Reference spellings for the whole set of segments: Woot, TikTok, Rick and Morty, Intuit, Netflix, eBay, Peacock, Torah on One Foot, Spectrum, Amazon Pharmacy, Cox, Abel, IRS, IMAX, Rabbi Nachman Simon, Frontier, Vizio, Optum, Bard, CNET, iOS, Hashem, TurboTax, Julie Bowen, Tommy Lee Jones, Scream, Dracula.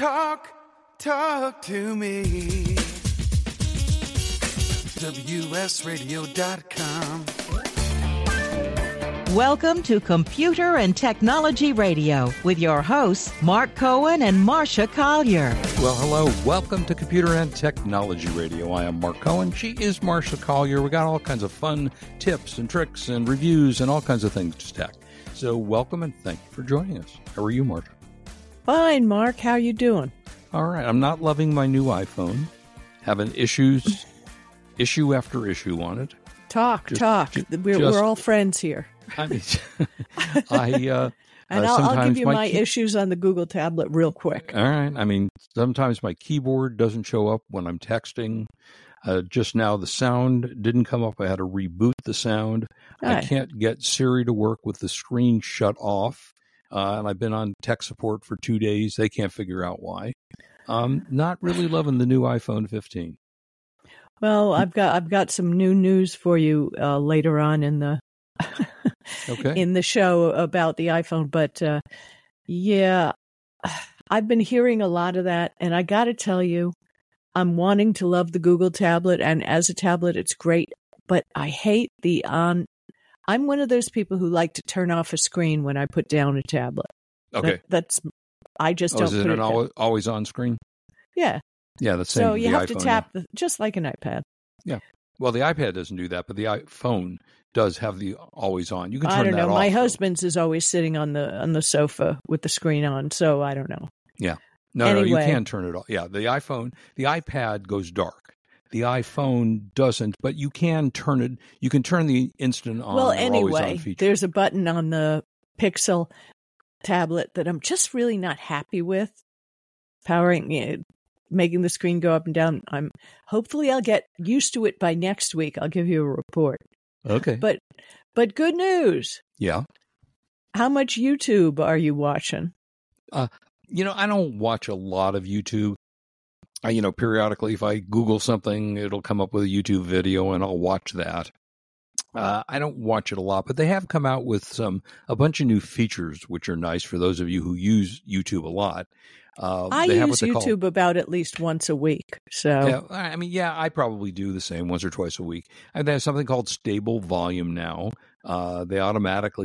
Talk to me. WSRadio.com. Welcome to Computer and Technology Radio with your hosts, Mark Cohen and Marcia Collier. Well, hello. Welcome to Computer and Technology Radio. I am Mark Cohen. She is Marcia Collier. We got all kinds of fun tips and tricks and reviews and all kinds of things to tech. So welcome and thank you for joining us. How are you, Marcia? Fine, Mark. How you doing? All right. I'm not loving my new iPhone. Having issue after issue on it. Talk. We're all friends here. I mean, and I'll give you my issues on the Google tablet real quick. All right. I mean, sometimes my keyboard doesn't show up when I'm texting. Just now, the sound didn't come up. I had to reboot the sound. Right. I can't get Siri to work with the screen shut off. And I've been on tech support for 2 days. They can't figure out why. Not really loving the new iPhone 15. Well, I've got some new news for you later on in the in the show about the iPhone. But yeah, I've been hearing a lot of that, and I got to tell you, I'm wanting to love the Google tablet, and as a tablet, it's great. But I hate the on. I'm one of those people who like to turn off a screen when I put down a tablet. Okay. I just don't. Is it an always on screen? Yeah. Yeah, the same. So you have to tap just like an iPad. Yeah. Well, the iPad doesn't do that, but the iPhone does have the always on. You can turn that off. I don't know. My husband's is always sitting on the sofa with the screen on, so I don't know. Yeah. No, you can turn it off. Yeah, the iPad goes dark. The iPhone doesn't, but you can turn it. You can turn the instant on. Well, anyway, there's a button on the Pixel tablet that I'm just really not happy with. Powering it, making the screen go up and down. Hopefully I'll get used to it by next week. I'll give you a report. Okay. But good news. Yeah. How much YouTube are you watching? I don't watch a lot of YouTube. Periodically, if I Google something, it'll come up with a YouTube video and I'll watch that. I don't watch it a lot, but they have come out with a bunch of new features, which are nice for those of you who use YouTube a lot. I use YouTube about at least once a week. So yeah, I probably do the same once or twice a week. And they have something called stable volume now. They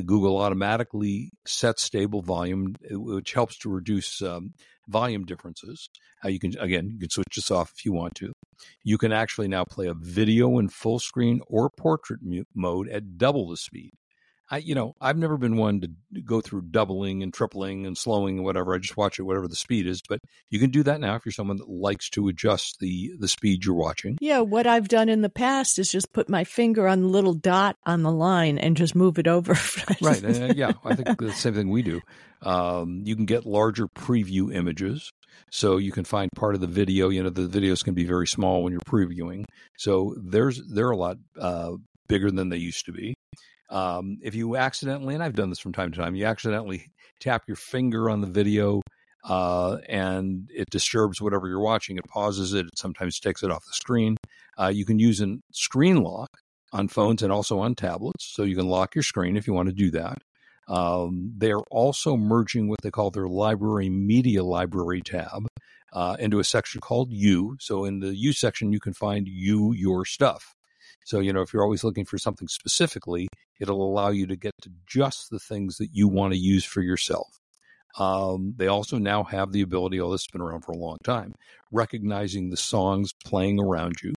Google automatically sets stable volume, which helps to reduce volume differences. You can switch this off if you want to. You can actually now play a video in full screen or portrait mode at double the speed. I've never been one to go through doubling and tripling and slowing and whatever. I just watch it whatever the speed is. But you can do that now if you're someone that likes to adjust the speed you're watching. Yeah, what I've done in the past is just put my finger on the little dot on the line and just move it over. Right. Yeah, I think the same thing we do. You can get larger preview images. So you can find part of the video. The videos can be very small when you're previewing. So they're a lot bigger than they used to be. If you accidentally, and I've done this from time to time, you accidentally tap your finger on the video and it disturbs whatever you're watching. It pauses it. It sometimes takes it off the screen. You can use a screen lock on phones and also on tablets. So you can lock your screen if you want to do that. They are also merging what they call their media library tab into a section called You. So in the You section, you can find your stuff. So, if you're always looking for something specifically, it'll allow you to get to just the things that you want to use for yourself. They also now have the ability, this has been around for a long time, recognizing the songs playing around you,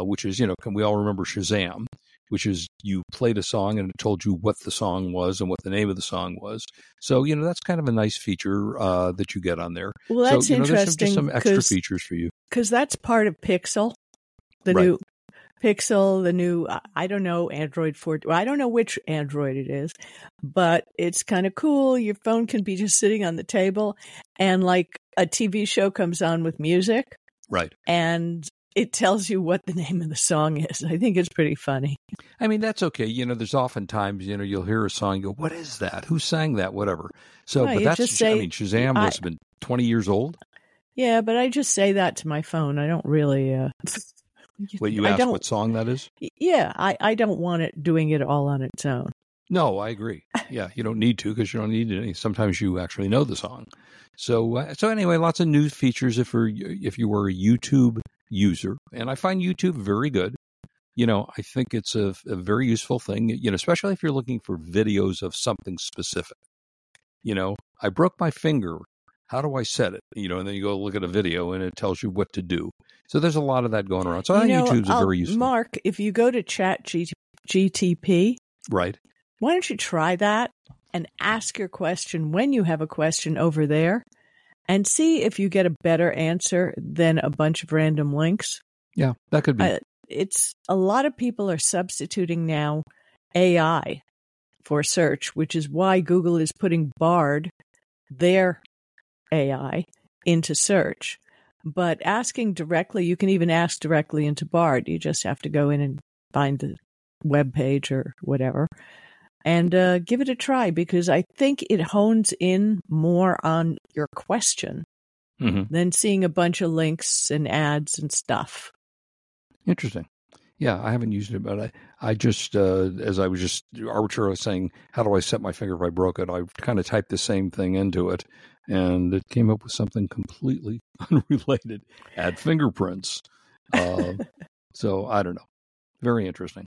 which is, can we all remember Shazam, which is you played a song and it told you what the song was and what the name of the song was. So, that's kind of a nice feature that you get on there. Well, that's interesting. There's some extra features for you. Because that's part of Pixel, the new, I don't know, Android 4. I don't know which Android it is, but it's kind of cool. Your phone can be just sitting on the table and like a TV show comes on with music. Right. And it tells you what the name of the song is. I think it's pretty funny. I mean, that's okay. There's oftentimes, you'll hear a song, you go, what is that? Who sang that? Whatever. So, right, but that's, just say, Shazam must have been 20 years old. Yeah, but I just say that to my phone. I don't really... Wait, you asked what song that is? Yeah, I don't want it doing it all on its own. No, I agree. Yeah, you don't need to because you don't need any. Sometimes you actually know the song. So anyway, lots of new features if you were a YouTube user. And I find YouTube very good. You know, I think it's a very useful thing, you know, especially if you're looking for videos of something specific. You know, I broke my finger. How do I set it? You know, and then you go look at a video and it tells you what to do. So there's a lot of that going around. So I think YouTube's very useful. Mark, if you go to ChatGPT. Right. Why don't you try that and ask your question when you have a question over there and see if you get a better answer than a bunch of random links? Yeah, that could be. It's a lot of people are substituting now AI for search, which is why Google is putting Bard, their AI, into search. But asking directly, you can even ask directly into Bard. You just have to go in and find the web page or whatever. And give it a try, because I think it hones in more on your question than seeing a bunch of links and ads and stuff. Interesting. Yeah, I haven't used it, but I just, as I was just arbitrarily saying, how do I set my finger if I broke it? I kind of typed the same thing into it, and it came up with something completely unrelated. Add fingerprints. So I don't know. Very interesting.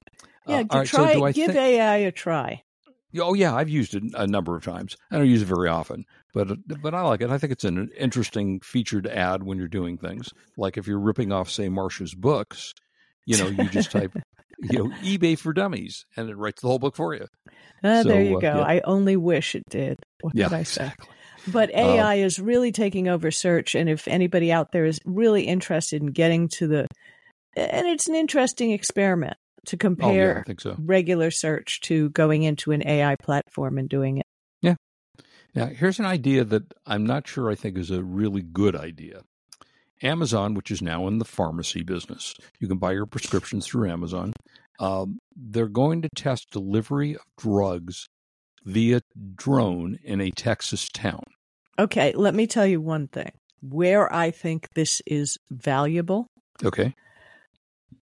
Yeah, give AI a try. Oh, yeah, I've used it a number of times. I don't use it very often, but I like it. I think it's an interesting feature to add when you're doing things. Like if you're ripping off, say, Marcia's books, you know, you just type, you know, eBay for dummies, and it writes the whole book for you. There you go. Yeah. I only wish it did. What did I say? Exactly. But AI is really taking over search, and if anybody out there is really interested in getting to the – and it's an interesting experiment. To compare regular search to going into an AI platform and doing it. Yeah. Now, here's an idea that I'm not sure I think is a really good idea. Amazon, which is now in the pharmacy business, you can buy your prescriptions through Amazon. They're going to test delivery of drugs via drone in a Texas town. Okay, let me tell you one thing. Where I think this is valuable. Okay.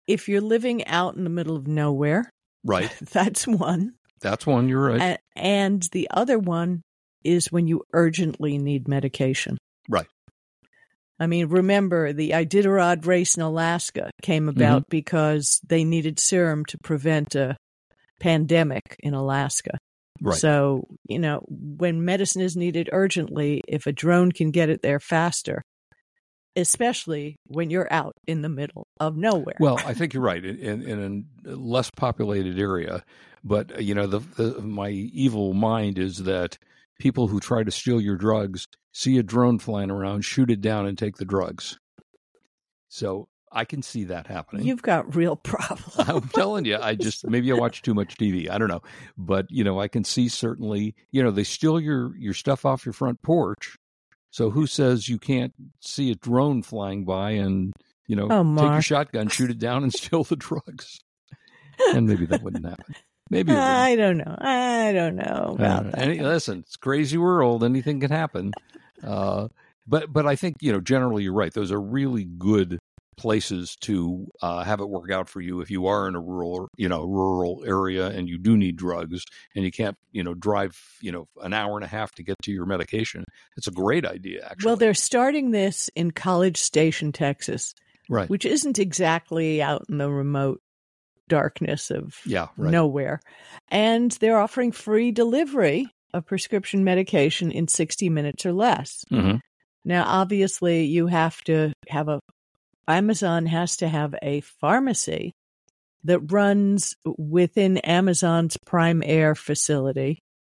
If you're living out in the middle of nowhere, right? That's one. That's one, you're right. And the other one is when you urgently need medication. Right. I mean, remember the Iditarod race in Alaska came about because they needed serum to prevent a pandemic in Alaska. Right. So, you know, when medicine is needed urgently, if a drone can get it there faster, especially when you're out in the middle of nowhere. Well, I think you're right, in a less populated area. But, you know, my evil mind is that people who try to steal your drugs see a drone flying around, shoot it down, and take the drugs. So I can see that happening. You've got real problems. I'm telling you, maybe I watch too much TV. I don't know. But, you know, I can see certainly, you know, they steal your stuff off your front porch. So who says you can't see a drone flying by and, you know, take your shotgun, shoot it down, and steal the drugs? And maybe that wouldn't happen. Maybe it wouldn't. I don't know about that. Listen, it's a crazy world. Anything can happen. But I think, you know, generally you're right. Those are really good places to have it work out for you if you are in a rural area and you do need drugs and you can't, you know, drive, you know, an hour and a half to get to your medication. It's a great idea, actually. Well, they're starting this in College Station, Texas, right, which isn't exactly out in the remote darkness of nowhere. And they're offering free delivery of prescription medication in 60 minutes or less. Mm-hmm. Now, obviously, you have to have Amazon has to have a pharmacy that runs within Amazon's Prime Air facility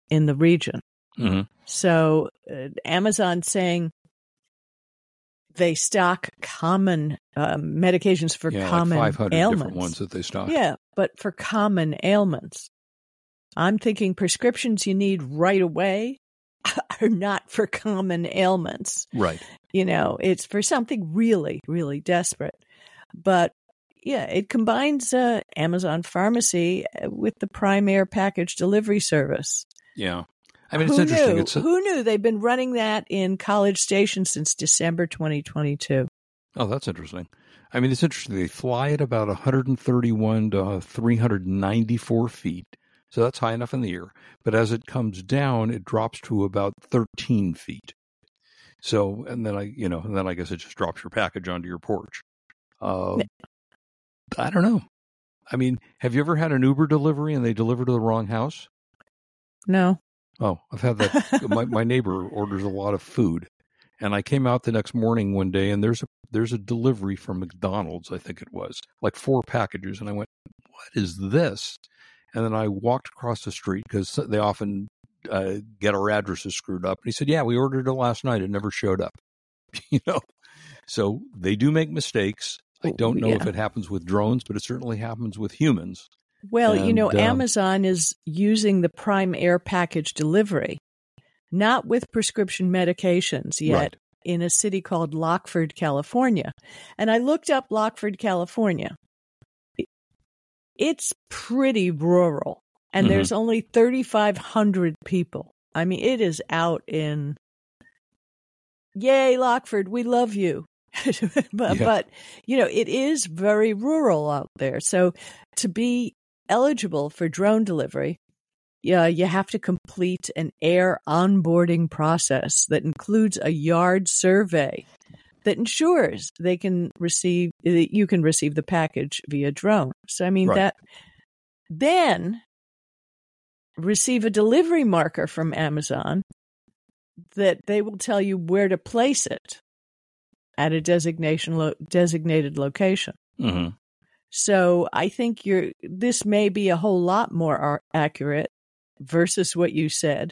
in the region. Mm-hmm. So Amazon's saying they stock common medications for common like 500 ailments. Different ones that they stock. Yeah, but for common ailments. I'm thinking prescriptions you need right away are not for common ailments. Right. You know, it's for something really, really desperate. But yeah, it combines Amazon Pharmacy with the Prime Air package delivery service. Yeah. I mean, it's interesting. Who knew they've been running that in College Station since December 2022? Oh, that's interesting. I mean, it's interesting. They fly at about 131 to 394 feet. So that's high enough in the air. But as it comes down, it drops to about 13 feet. So, and then I guess it just drops your package onto your porch. I don't know. I mean, have you ever had an Uber delivery and they deliver to the wrong house? No. Oh, I've had that. my neighbor orders a lot of food. And I came out the next morning one day and there's a delivery from McDonald's, I think it was, like 4 packages. And I went, what is this? And then I walked across the street because they often get our addresses screwed up. And he said, yeah, we ordered it last night. It never showed up. So they do make mistakes. I don't know if it happens with drones, but it certainly happens with humans. Well, and, Amazon is using the Prime Air package delivery, not with prescription medications yet, right, in a city called Lockford, California. And I looked up Lockford, California. It's pretty rural, and there's only 3,500 people. I mean, it is out in, yay, Lockford, we love you. But, it is very rural out there. So to be eligible for drone delivery, you have to complete an air onboarding process that includes a yard survey that ensures you can receive the package via drone. So, I mean, then receive a delivery marker from Amazon that they will tell you where to place it at a designated location. Mm-hmm. So I think this may be a whole lot more accurate versus what you said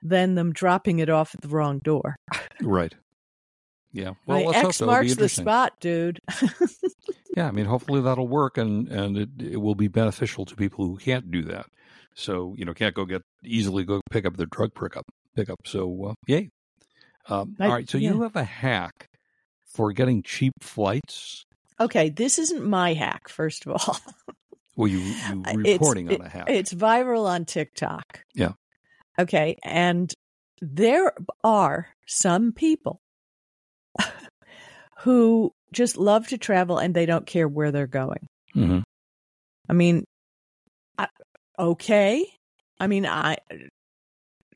than them dropping it off at the wrong door. Right. Yeah. Well, let's hope so. Marks the spot, dude. Yeah. I mean, hopefully that'll work and it will be beneficial to people who can't do that. So, can't easily go pick up their drug pickup. So, yay. All right. So you have a hack for getting cheap flights. Okay. This isn't my hack, first of all. Well, you're reporting on a hack. It's viral on TikTok. Yeah. Okay. And there are some people who just love to travel and they don't care where they're going. Mm-hmm. I mean,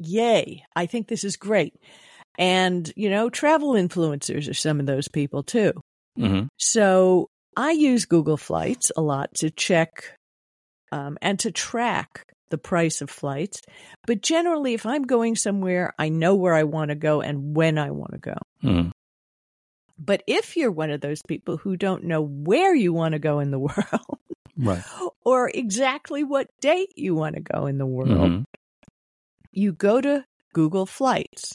yay. I think this is great. And, travel influencers are some of those people too. Mm-hmm. So I use Google Flights a lot to check and to track the price of flights. But generally, if I'm going somewhere, I know where I want to go and when I want to go. Mm-hmm. But if you're one of those people who don't know where you want to go in the world, right, or exactly what date you want to go in the world, mm-hmm, you go to Google Flights.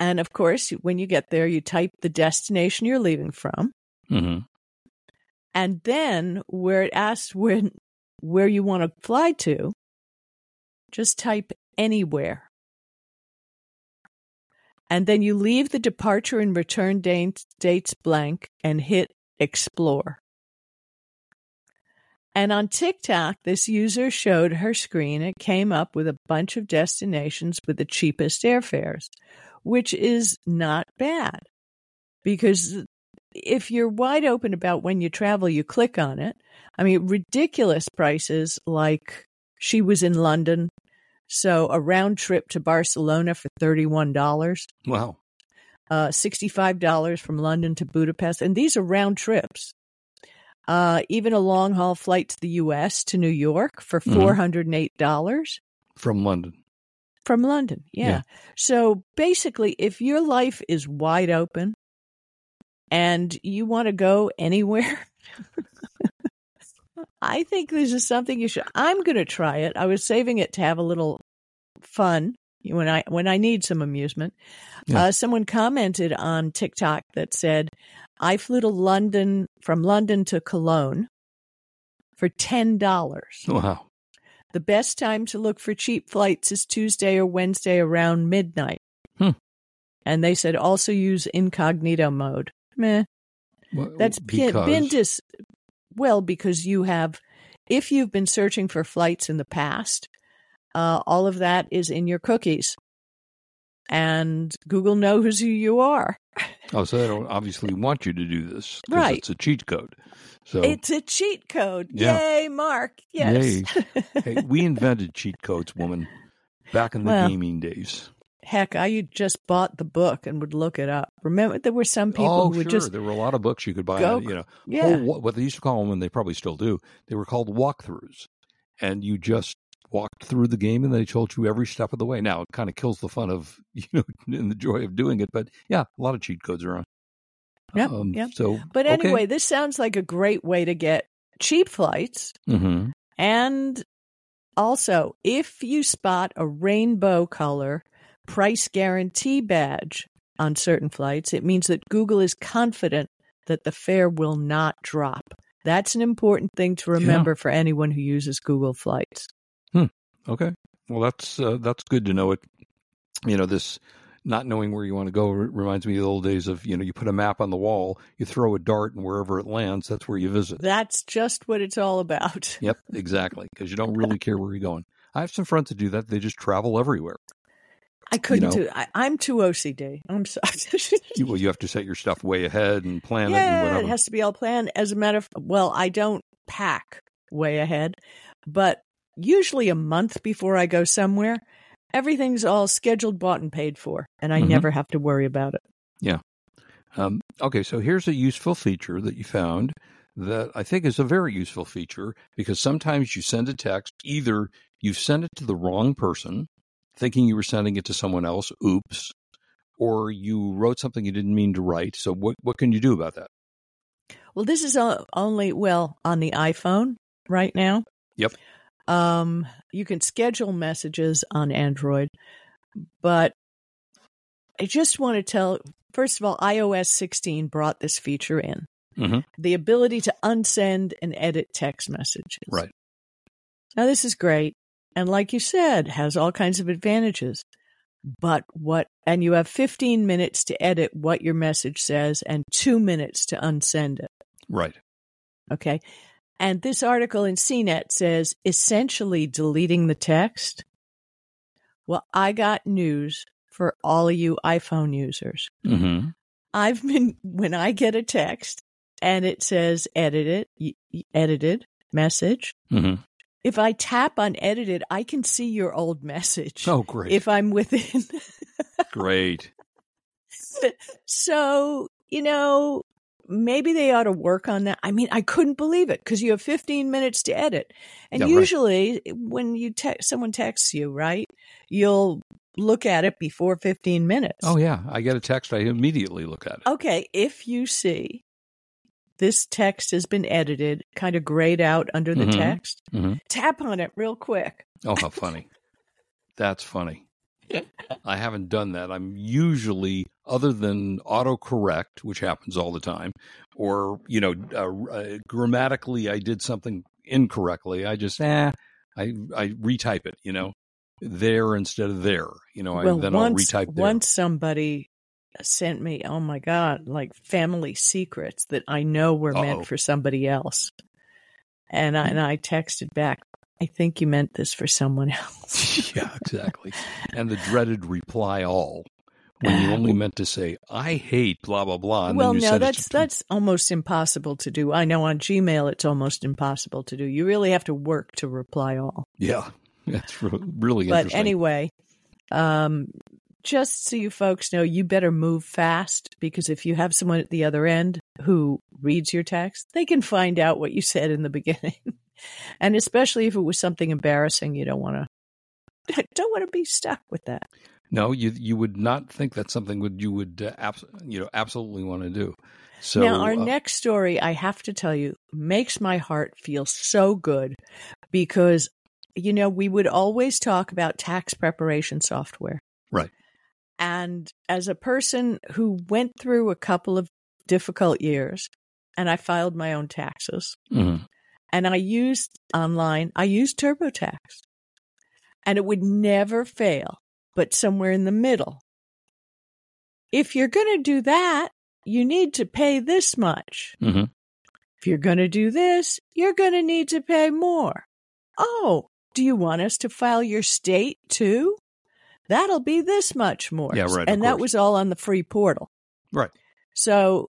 And of course, when you get there, you type the destination you're leaving from. Mm-hmm. And then where it asks where you want to fly to, just type anywhere. And then you leave the departure and return dates blank and hit explore. And on TikTok, this user showed her screen. It came up with a bunch of destinations with the cheapest airfares, which is not bad because if you're wide open about when you travel, you click on it. I mean, ridiculous prices, like she was in London. So a round trip to Barcelona for $31. Wow. $65 from London to Budapest. And these are round trips. Even a long-haul flight to the U.S. to New York for $408. From London, yeah. So basically, if your life is wide open and you want to go anywhere, I think this is something you should. I'm going to try it. I was saving it to have a little fun when I need some amusement. Yeah. Someone commented on TikTok that said, I flew to London from London to Cologne for $10. Wow. The best time to look for cheap flights is Tuesday or Wednesday around midnight. Hmm. And they said also use incognito mode. Meh. Well, that's been because if you've been searching for flights in the past, all of that is in your cookies. And Google knows who you are. Oh, so they don't obviously want you to do this. Right. It's a cheat code. So it's a cheat code. Yeah. Yay, Mark. Yes. Yay. Hey, we invented cheat codes, woman, back in the gaming days. Heck, I just bought the book and would look it up. Remember, there were some people who would just... there were a lot of books you could buy. What they used to call them, and they probably still do, they were called walkthroughs. And you just walked through the game and they told you every step of the way. Now, it kind of kills the fun of, and the joy of doing it. But yeah, a lot of cheat codes are on. Yeah. So, but anyway, okay. This sounds like a great way to get cheap flights. Mm-hmm. And also, if you spot a rainbow color price guarantee badge on certain flights, it means that Google is confident that the fare will not drop. That's an important thing to remember for anyone who uses Google Flights. Okay. Well, that's good to know it. This not knowing where you want to go reminds me of the old days of, you put a map on the wall, you throw a dart, and wherever it lands, that's where you visit. That's just what it's all about. Yep, exactly, because you don't really care where you're going. I have some friends that do that. They just travel everywhere. I couldn't do it. I'm too OCD. I'm sorry. Well, you have to set your stuff way ahead and plan it. And whatever. It has to be all planned. As a matter of, I don't pack way ahead, but usually a month before I go somewhere, everything's all scheduled, bought, and paid for, and I never have to worry about it. Yeah. Okay, so here's a useful feature that you found that I think is a very useful feature, because sometimes you send a text, either you've sent it to the wrong person, thinking you were sending it to someone else, oops, or you wrote something you didn't mean to write. So what can you do about that? Well, this is only, on the iPhone right now. Yep. You can schedule messages on Android, but I just want to tell, first of all, iOS 16 brought this feature in, the ability to unsend and edit text messages. Right. Now, this is great. And like you said, has all kinds of advantages, and you have 15 minutes to edit what your message says and 2 minutes to unsend it. Right. Okay. And this article in CNET says, essentially deleting the text. Well, I got news for all of you iPhone users. Mm-hmm. When I get a text and it says edited message, if I tap on edited, I can see your old message. Oh, great. If I'm within. Great. So, maybe they ought to work on that. I mean, I couldn't believe it, because you have 15 minutes to edit. And usually when you someone texts you, right, you'll look at it before 15 minutes. Oh, yeah. I get a text. I immediately look at it. Okay. If you see this text has been edited, kind of grayed out under the text, tap on it real quick. Oh, how funny. That's funny. I haven't done that. I'm usually, other than autocorrect, which happens all the time, or, grammatically I did something incorrectly. I just, I retype it, there instead of there, I'll retype there. Once somebody sent me, oh my God, like family secrets that I know were meant for somebody else. And I texted back, I think you meant this for someone else. Yeah, exactly. And the dreaded reply all, when you only meant to say, I hate blah, blah, blah. And that's almost impossible to do. I know on Gmail, it's almost impossible to do. You really have to work to reply all. Yeah, that's really interesting. But anyway, just so you folks know, you better move fast, because if you have someone at the other end who reads your text, they can find out what you said in the beginning. And especially if it was something embarrassing, you don't want to be stuck with that. No, you would not think that's something absolutely want to do. So now our next story, I have to tell you, makes my heart feel so good, because we would always talk about tax preparation software. Right. And as a person who went through a couple of difficult years, and I filed my own taxes. Mm-hmm. And I used TurboTax, and it would never fail, but somewhere in the middle. If you're going to do that, you need to pay this much. Mm-hmm. If you're going to do this, you're going to need to pay more. Oh, do you want us to file your state too? That'll be this much more. Yeah, right. And that was all on the free portal. Right. So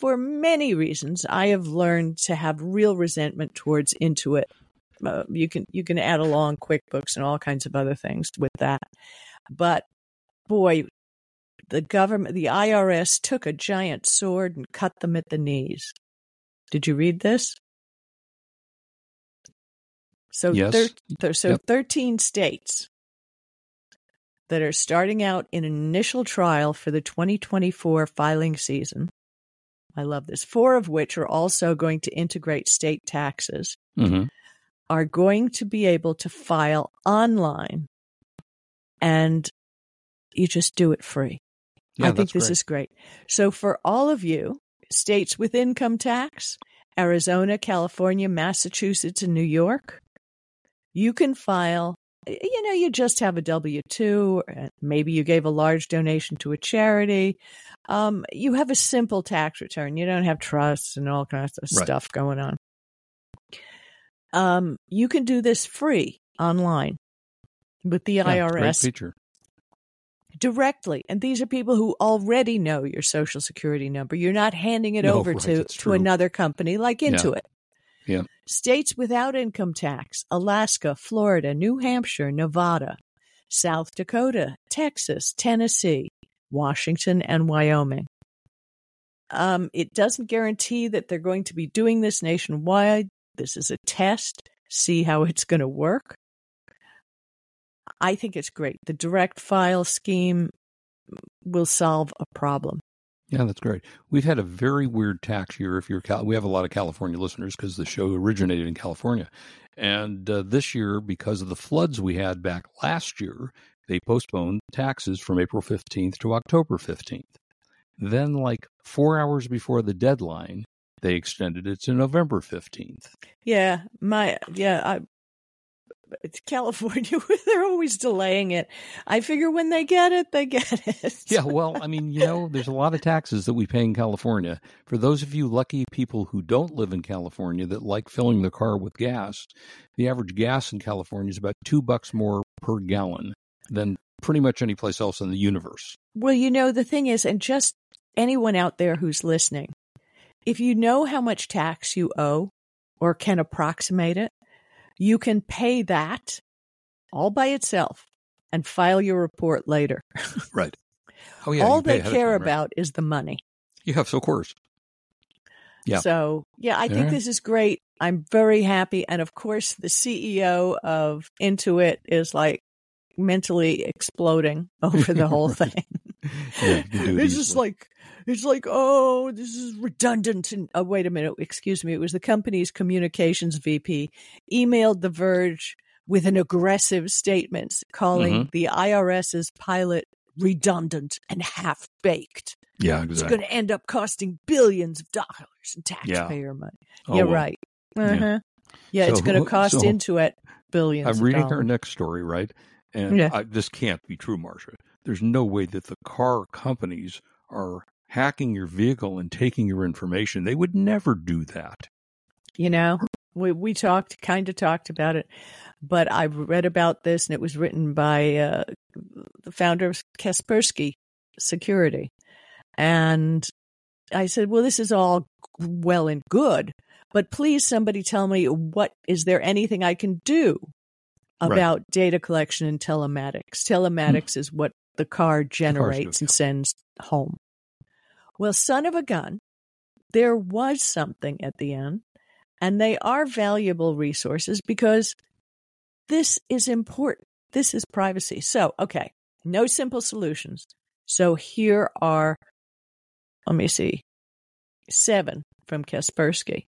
for many reasons, I have learned to have real resentment towards Intuit. You can add along QuickBooks and all kinds of other things with that. But boy, the government, the IRS took a giant sword and cut them at the knees. Did you read this? So, yes. 13 states that are starting out in an initial trial for the 2024 filing season. I love this. 4 of which are also going to integrate state taxes, mm-hmm. are going to be able to file online, and you just do it free. Yeah, I think this is great. So for all of you, states with income tax, Arizona, California, Massachusetts, and New York, you can file. You know, you just have a W-2, maybe you gave a large donation to a charity. You have a simple tax return. You don't have trusts and all kinds of stuff going on. You can do this free online with the IRS. Great feature. Directly. And these are people who already know your Social Security number. You're not handing it over to another company like Intuit. Yeah. States without income tax, Alaska, Florida, New Hampshire, Nevada, South Dakota, Texas, Tennessee, Washington, and Wyoming. It doesn't guarantee that they're going to be doing this nationwide. This is a test. See how it's going to work. I think it's great. The direct file scheme will solve a problem. Yeah, that's great. We've had a very weird tax year. We have a lot of California listeners because the show originated in California. And this year, because of the floods we had back last year, they postponed taxes from April 15th to October 15th. Then, like 4 hours before the deadline, they extended it to November 15th. Yeah, it's California. They're always delaying it. I figure when they get it, they get it. Yeah, well, I mean, you know, there's a lot of taxes that we pay in California. For those of you lucky people who don't live in California that like filling the car with gas, the average gas in California is about $2 more per gallon than pretty much any place else in the universe. Well, you know, the thing is, and just anyone out there who's listening, if you know how much tax you owe or can approximate it, you can pay that all by itself and file your report later. Right. Oh, yeah. All they care about is the money. Yes, of course. Yeah. So, yeah, I think this is great. I'm very happy. And, of course, the CEO of Intuit is, like, mentally exploding over the whole thing. Yeah, it's just like, oh, this is redundant. And oh, wait a minute. Excuse me. It was the company's communications VP emailed The Verge with an aggressive statement calling the IRS's pilot redundant and half-baked. Yeah, exactly. It's going to end up costing billions of dollars in taxpayer money. Oh, yeah, right. Yeah, so, it's going to cost Intuit billions of dollars. I'm reading her next story, right? And this can't be true, Marcia. There's no way that the car companies are hacking your vehicle and taking your information. They would never do that. You know, we talked about it, but I read about this, and it was written by the founder of Kaspersky Security. And I said, well, this is all well and good, but please somebody tell me, is there anything I can do about data collection and telematics? Telematics is what the car generates and sends home. Well, son of a gun, there was something at the end, and they are valuable resources because this is important. This is privacy. So, okay, no simple solutions. So here are, let me see, 7 from Kaspersky.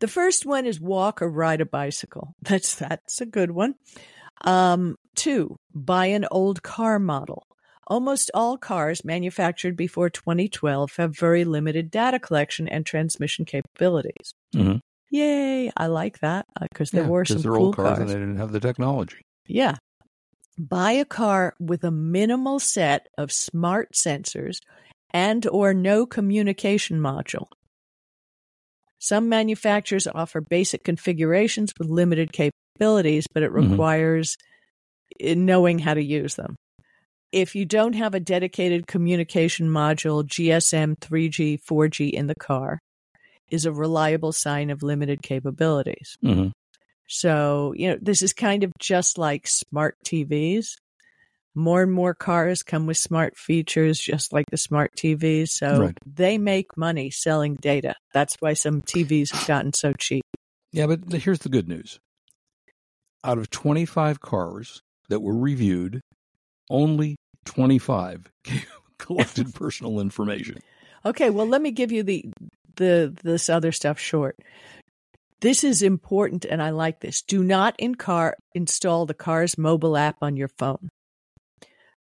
The first one is walk or ride a bicycle. That's a good one. 2, buy an old car model. Almost all cars manufactured before 2012 have very limited data collection and transmission capabilities. Mm-hmm. Yay, I like that because there were some cool cars. And they didn't have the technology. Yeah. Buy a car with a minimal set of smart sensors and or no communication module. Some manufacturers offer basic configurations with limited capabilities, but it requires knowing how to use them. if you don't have a dedicated communication module, GSM, 3G, 4G in the car is a reliable sign of limited capabilities. Mm-hmm. So, you know, this is kind of just like smart TVs. More and more cars come with smart features, just like the smart TVs. So They make money selling data. That's why some TVs have gotten so cheap. Yeah, but here's the good news. Out of 25 cars that were reviewed, only 25 collected personal information. Okay, well, let me give you this other stuff short. This is important, and I like this. Do not install the car's mobile app on your phone.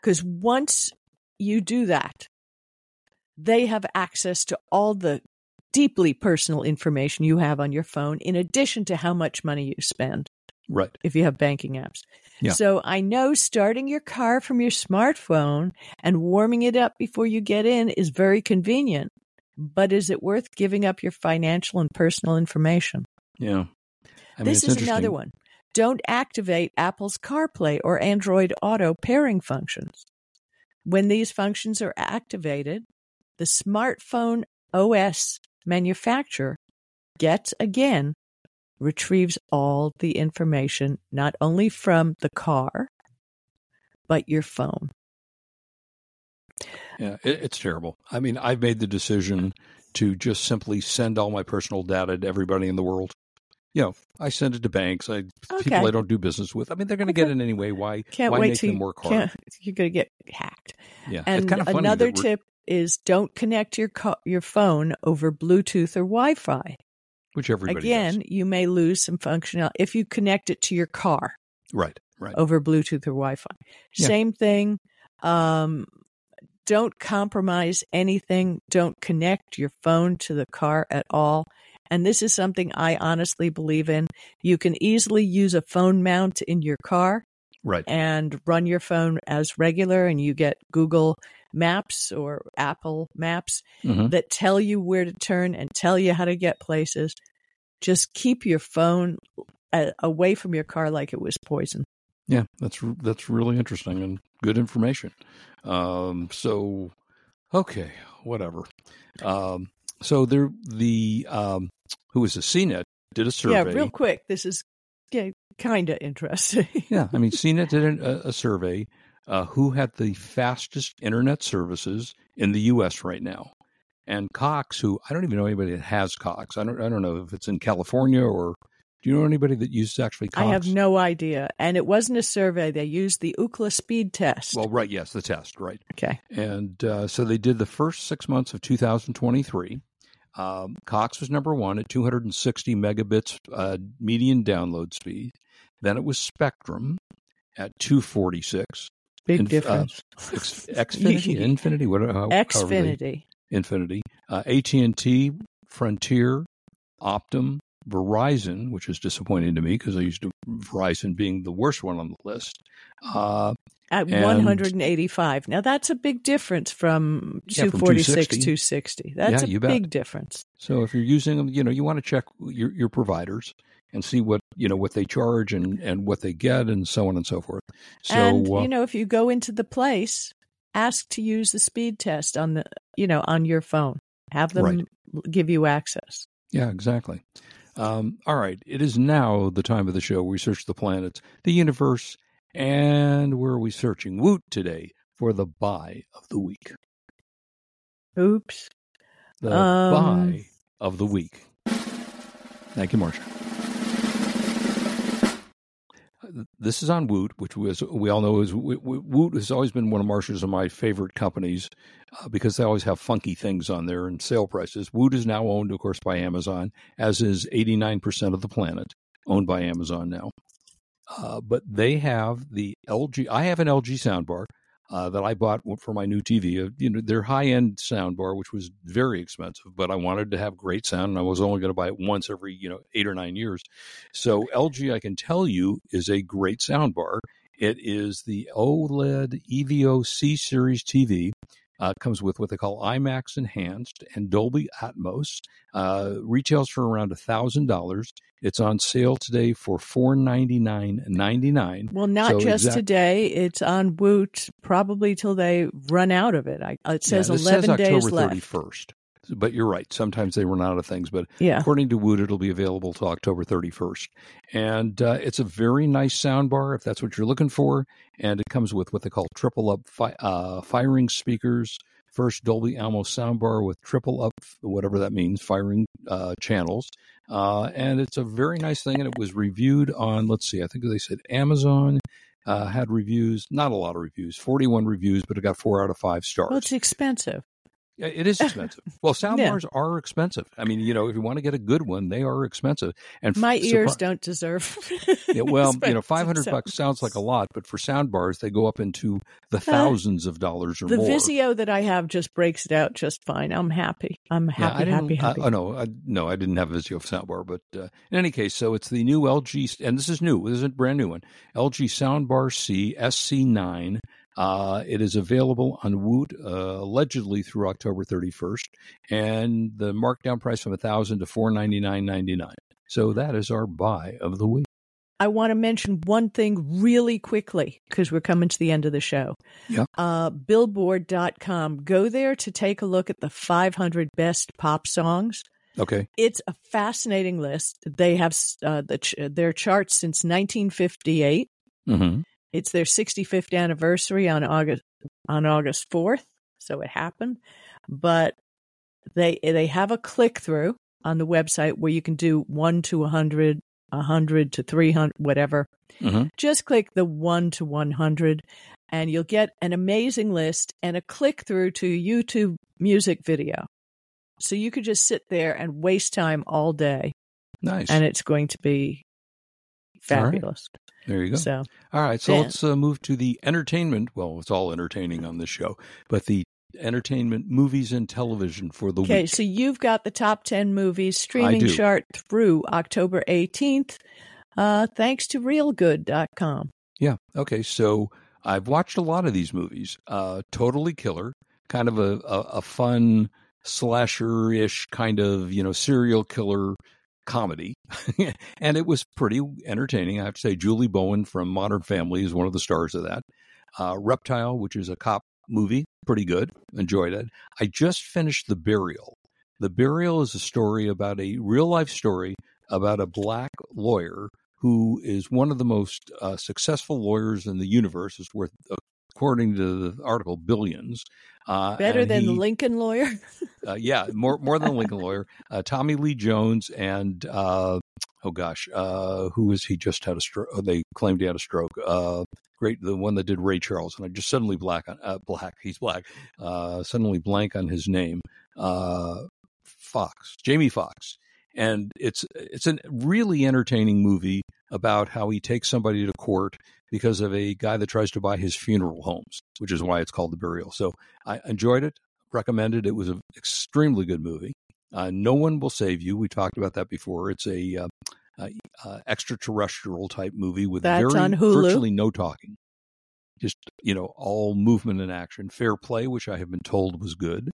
Because once you do that, they have access to all the deeply personal information you have on your phone, in addition to how much money you spend. Right. If you have banking apps. Yeah. So I know starting your car from your smartphone and warming it up before you get in is very convenient, but is it worth giving up your financial and personal information? Yeah. I mean, this is another one. Don't activate Apple's CarPlay or Android Auto pairing functions. When these functions are activated, the smartphone OS manufacturer retrieves all the information, not only from the car, but your phone. Yeah, it's terrible. I mean, I've made the decision to just simply send all my personal data to everybody in the world. You know, I send it to banks, people I don't do business with. I mean, they're going to get it anyway. Why make them work hard? You're going to get hacked. Yeah. And it's kind of funny. Another tip is don't connect your phone over Bluetooth or Wi-Fi. Which everybody does. You may lose some functionality if you connect it to your car. Right. Over Bluetooth or Wi-Fi. Yeah. Same thing. Don't compromise anything. Don't connect your phone to the car at all. And this is something I honestly believe in. You can easily use a phone mount in your car and run your phone as regular, and you get Google Maps or Apple Maps that tell you where to turn and tell you how to get places. Just keep your phone away from your car like it was poison. Yeah, that's really interesting and good information. So, okay, whatever. So there, who was the CNET did a survey. Yeah, real quick. This is kind of interesting. Yeah, I mean, CNET did a survey. Who had the fastest internet services in the U.S. right now? And Cox, who I don't even know anybody that has Cox. I don't know if it's in California or. Do you know anybody that uses actually Cox? I have no idea. And it wasn't a survey. They used the Ookla speed test. Well, right. Yes, the test. Right. Okay. And so they did the first 6 months of 2023. Cox was number one at 260 megabits median download speed. Then it was Spectrum at 246. Big difference. Xfinity. AT&T, Frontier, Optum. Verizon, which is disappointing to me because I used to Verizon being the worst one on the list. At 185. Now, that's a big difference from 246 to 260. That's a big difference. So if you're using them, you know, you want to check your providers and see what, you know, what they charge and what they get and so on and so forth. So, and, you know, if you go into the place, ask to use the speed test on on your phone. Have them give you access. Yeah, exactly. All right. It is now the time of the show where we search the planets, the universe, and where are we searching? Woot today for the buy of the week. Oops. The buy of the week. Thank you, Marcia. This is on Woot, which we all know is Woot has always been one of Marcia's and my favorite companies because they always have funky things on there and sale prices. Woot is now owned, of course, by Amazon, as is 89% of the planet owned by Amazon now. But they have the LG. I have an LG soundbar that I bought for my new TV. You know, their high-end soundbar, which was very expensive, but I wanted to have great sound, and I was only going to buy it once every 8 or 9 years. So LG, I can tell you, is a great soundbar. It is the OLED EVO C series TV Comes with what they call IMAX Enhanced and Dolby Atmos. Retails for around $1,000. It's on sale today for $499.99. Well, not so just today. It's on Woot probably till they run out of it. It says 11 days October left. 31st. But you're right. Sometimes they run out of things. But according to Woot, it'll be available till October 31st. And it's a very nice soundbar if that's what you're looking for. And it comes with what they call triple-up firing speakers. First Dolby Atmos soundbar with triple-up, whatever that means, firing channels. And it's a very nice thing. And it was reviewed on, let's see, I think they said Amazon. Had reviews, not a lot of reviews, 41 reviews, but it got 4 out of 5 stars. Well, it's expensive. It is expensive. Well, soundbars are expensive. I mean, you know, if you want to get a good one, they are expensive. And my ears don't deserve. You know, $500 sounds like a lot, but for soundbars, they go up into the thousands of dollars or more. The Vizio that I have just breaks it out just fine. I'm happy. I'm happy. No, I didn't have a Vizio soundbar, but in any case, so it's the new LG, and this is new. This is a brand new one. LG Soundbar C SC9. It is available on Woot allegedly through October 31st, and the markdown price from $1,000 to $499.99. So that is our buy of the week. I want to mention one thing really quickly because we're coming to the end of the show. Yeah. Billboard.com. Go there to take a look at the 500 best pop songs. Okay. It's a fascinating list. They have their charts since 1958. Mm-hmm. It's their 65th anniversary on August 4th, so it happened. But they have a click-through on the website where you can do 1 to 100, 100 to 300, whatever. Mm-hmm. Just click the 1 to 100, and you'll get an amazing list and a click-through to a YouTube music video. So you could just sit there and waste time all day. Nice. And it's going to be fabulous. There you go. So, all right. So let's move to the entertainment. Well, it's all entertaining on this show, but the entertainment movies and television for the week. Okay. So you've got the top 10 movies streaming chart through October 18th, thanks to realgood.com. Yeah. Okay. So I've watched a lot of these movies. Totally Killer, kind of a fun slasher-ish kind of, you know, serial killer comedy. And it was pretty entertaining. I have to say, Julie Bowen from Modern Family is one of the stars of that. Reptile, which is a cop movie, pretty good. Enjoyed it. I just finished The Burial. The Burial is a story about a real life story about a black lawyer who is one of the most successful lawyers in the universe. Is worth, according to the article, billions. Better than the Lincoln lawyer? More than the Lincoln lawyer. Tommy Lee Jones and, who is he just had a stroke? Oh, they claimed he had a stroke. Great, the one that did Ray Charles. And I just suddenly suddenly blank on his name. Jamie Foxx. And it's a really entertaining movie about how he takes somebody to court because of a guy that tries to buy his funeral homes, which is why it's called The Burial. So I enjoyed it, recommended it. It was an extremely good movie. No One Will Save You. We talked about that before. It's a extraterrestrial type movie with virtually no talking. Just, you know, all movement and action. Fair Play, which I have been told was good.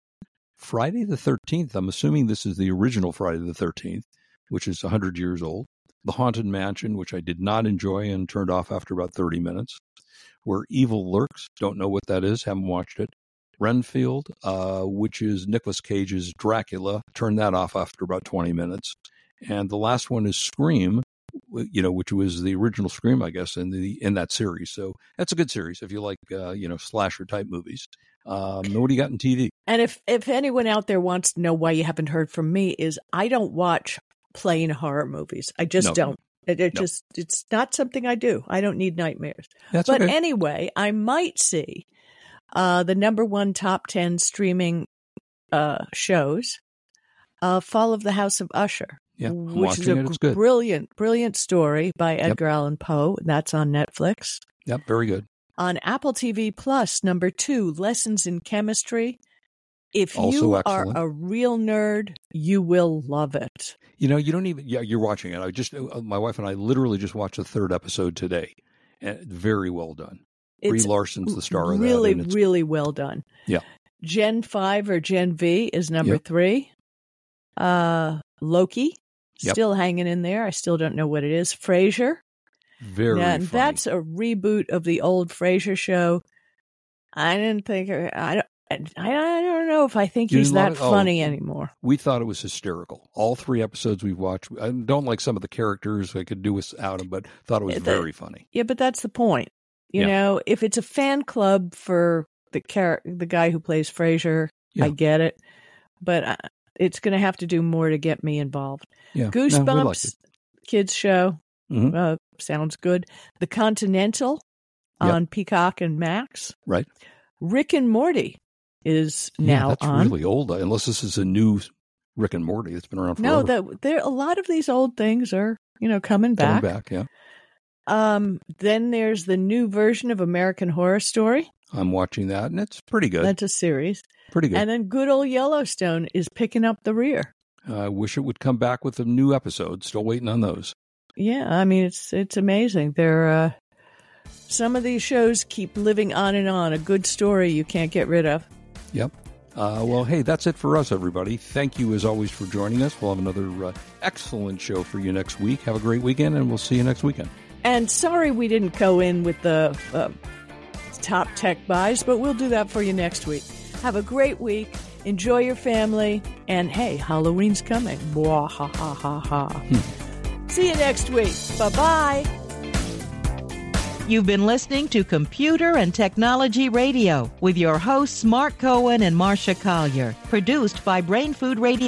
Friday the 13th, I'm assuming this is the original Friday the 13th, which is 100 years old. The Haunted Mansion, which I did not enjoy and turned off after about 30 minutes. Where Evil Lurks, don't know what that is, haven't watched it. Renfield, which is Nicolas Cage's Dracula, turned that off after about 20 minutes. And the last one is Scream, you know, which was the original Scream, I guess, in that series. So that's a good series if you like, you know, slasher type movies. What do you got in TV? And if anyone out there wants to know why you haven't heard from me, is I don't watch plain horror movies. I just don't. It's not something I do. I don't need nightmares. Anyway, I might see the number one top 10 streaming shows, Fall of the House of Usher. Yeah, which is a brilliant story by Edgar Allan Poe. That's on Netflix. Yep, very good. On Apple TV Plus, number 2, Lessons in Chemistry. If you are a real nerd, you will love it. You know, you don't even, you're watching it. My wife and I literally just watched the 3rd episode today. And very well done. Brie Larson's the star of that. Really well done. Yeah. Gen 5 or Gen V is number three. Loki, still hanging in there. I still don't know what it is. Frasier. Very funny. That's a reboot of the old Frasier show. I didn't think... I don't know if I think he's that funny anymore. We thought it was hysterical. All three episodes we've watched. I don't like some of the characters. I could do without them, but thought it was very funny. Yeah, but that's the point. You know, if it's a fan club for the guy who plays Frasier, I get it. But it's going to have to do more to get me involved. Yeah. Goosebumps, no, we liked it. Kids show. Mm-hmm. Sounds good. The Continental on Peacock and Max. Right. Rick and Morty is now that's on. That's really old, unless this is a new Rick and Morty. It's been around forever. No, a lot of these old things are, coming back. Then there's the new version of American Horror Story. I'm watching that, and it's pretty good. That's a series. Pretty good. And then good old Yellowstone is picking up the rear. I wish it would come back with a new episode. Still waiting on those. Yeah, I mean, it's amazing. They're... some of these shows keep living on and on. A good story you can't get rid of. Yep. Well, hey, that's it for us, everybody. Thank you, as always, for joining us. We'll have another excellent show for you next week. Have a great weekend, and we'll see you next weekend. And sorry we didn't go in with the top tech buys, but we'll do that for you next week. Have a great week. Enjoy your family. And, hey, Halloween's coming. Bwah, ha, ha, ha, ha. See you next week. Bye-bye. You've been listening to Computer and Technology Radio with your hosts Mark Cohen and Marcia Collier. Produced by Brain Food Radio.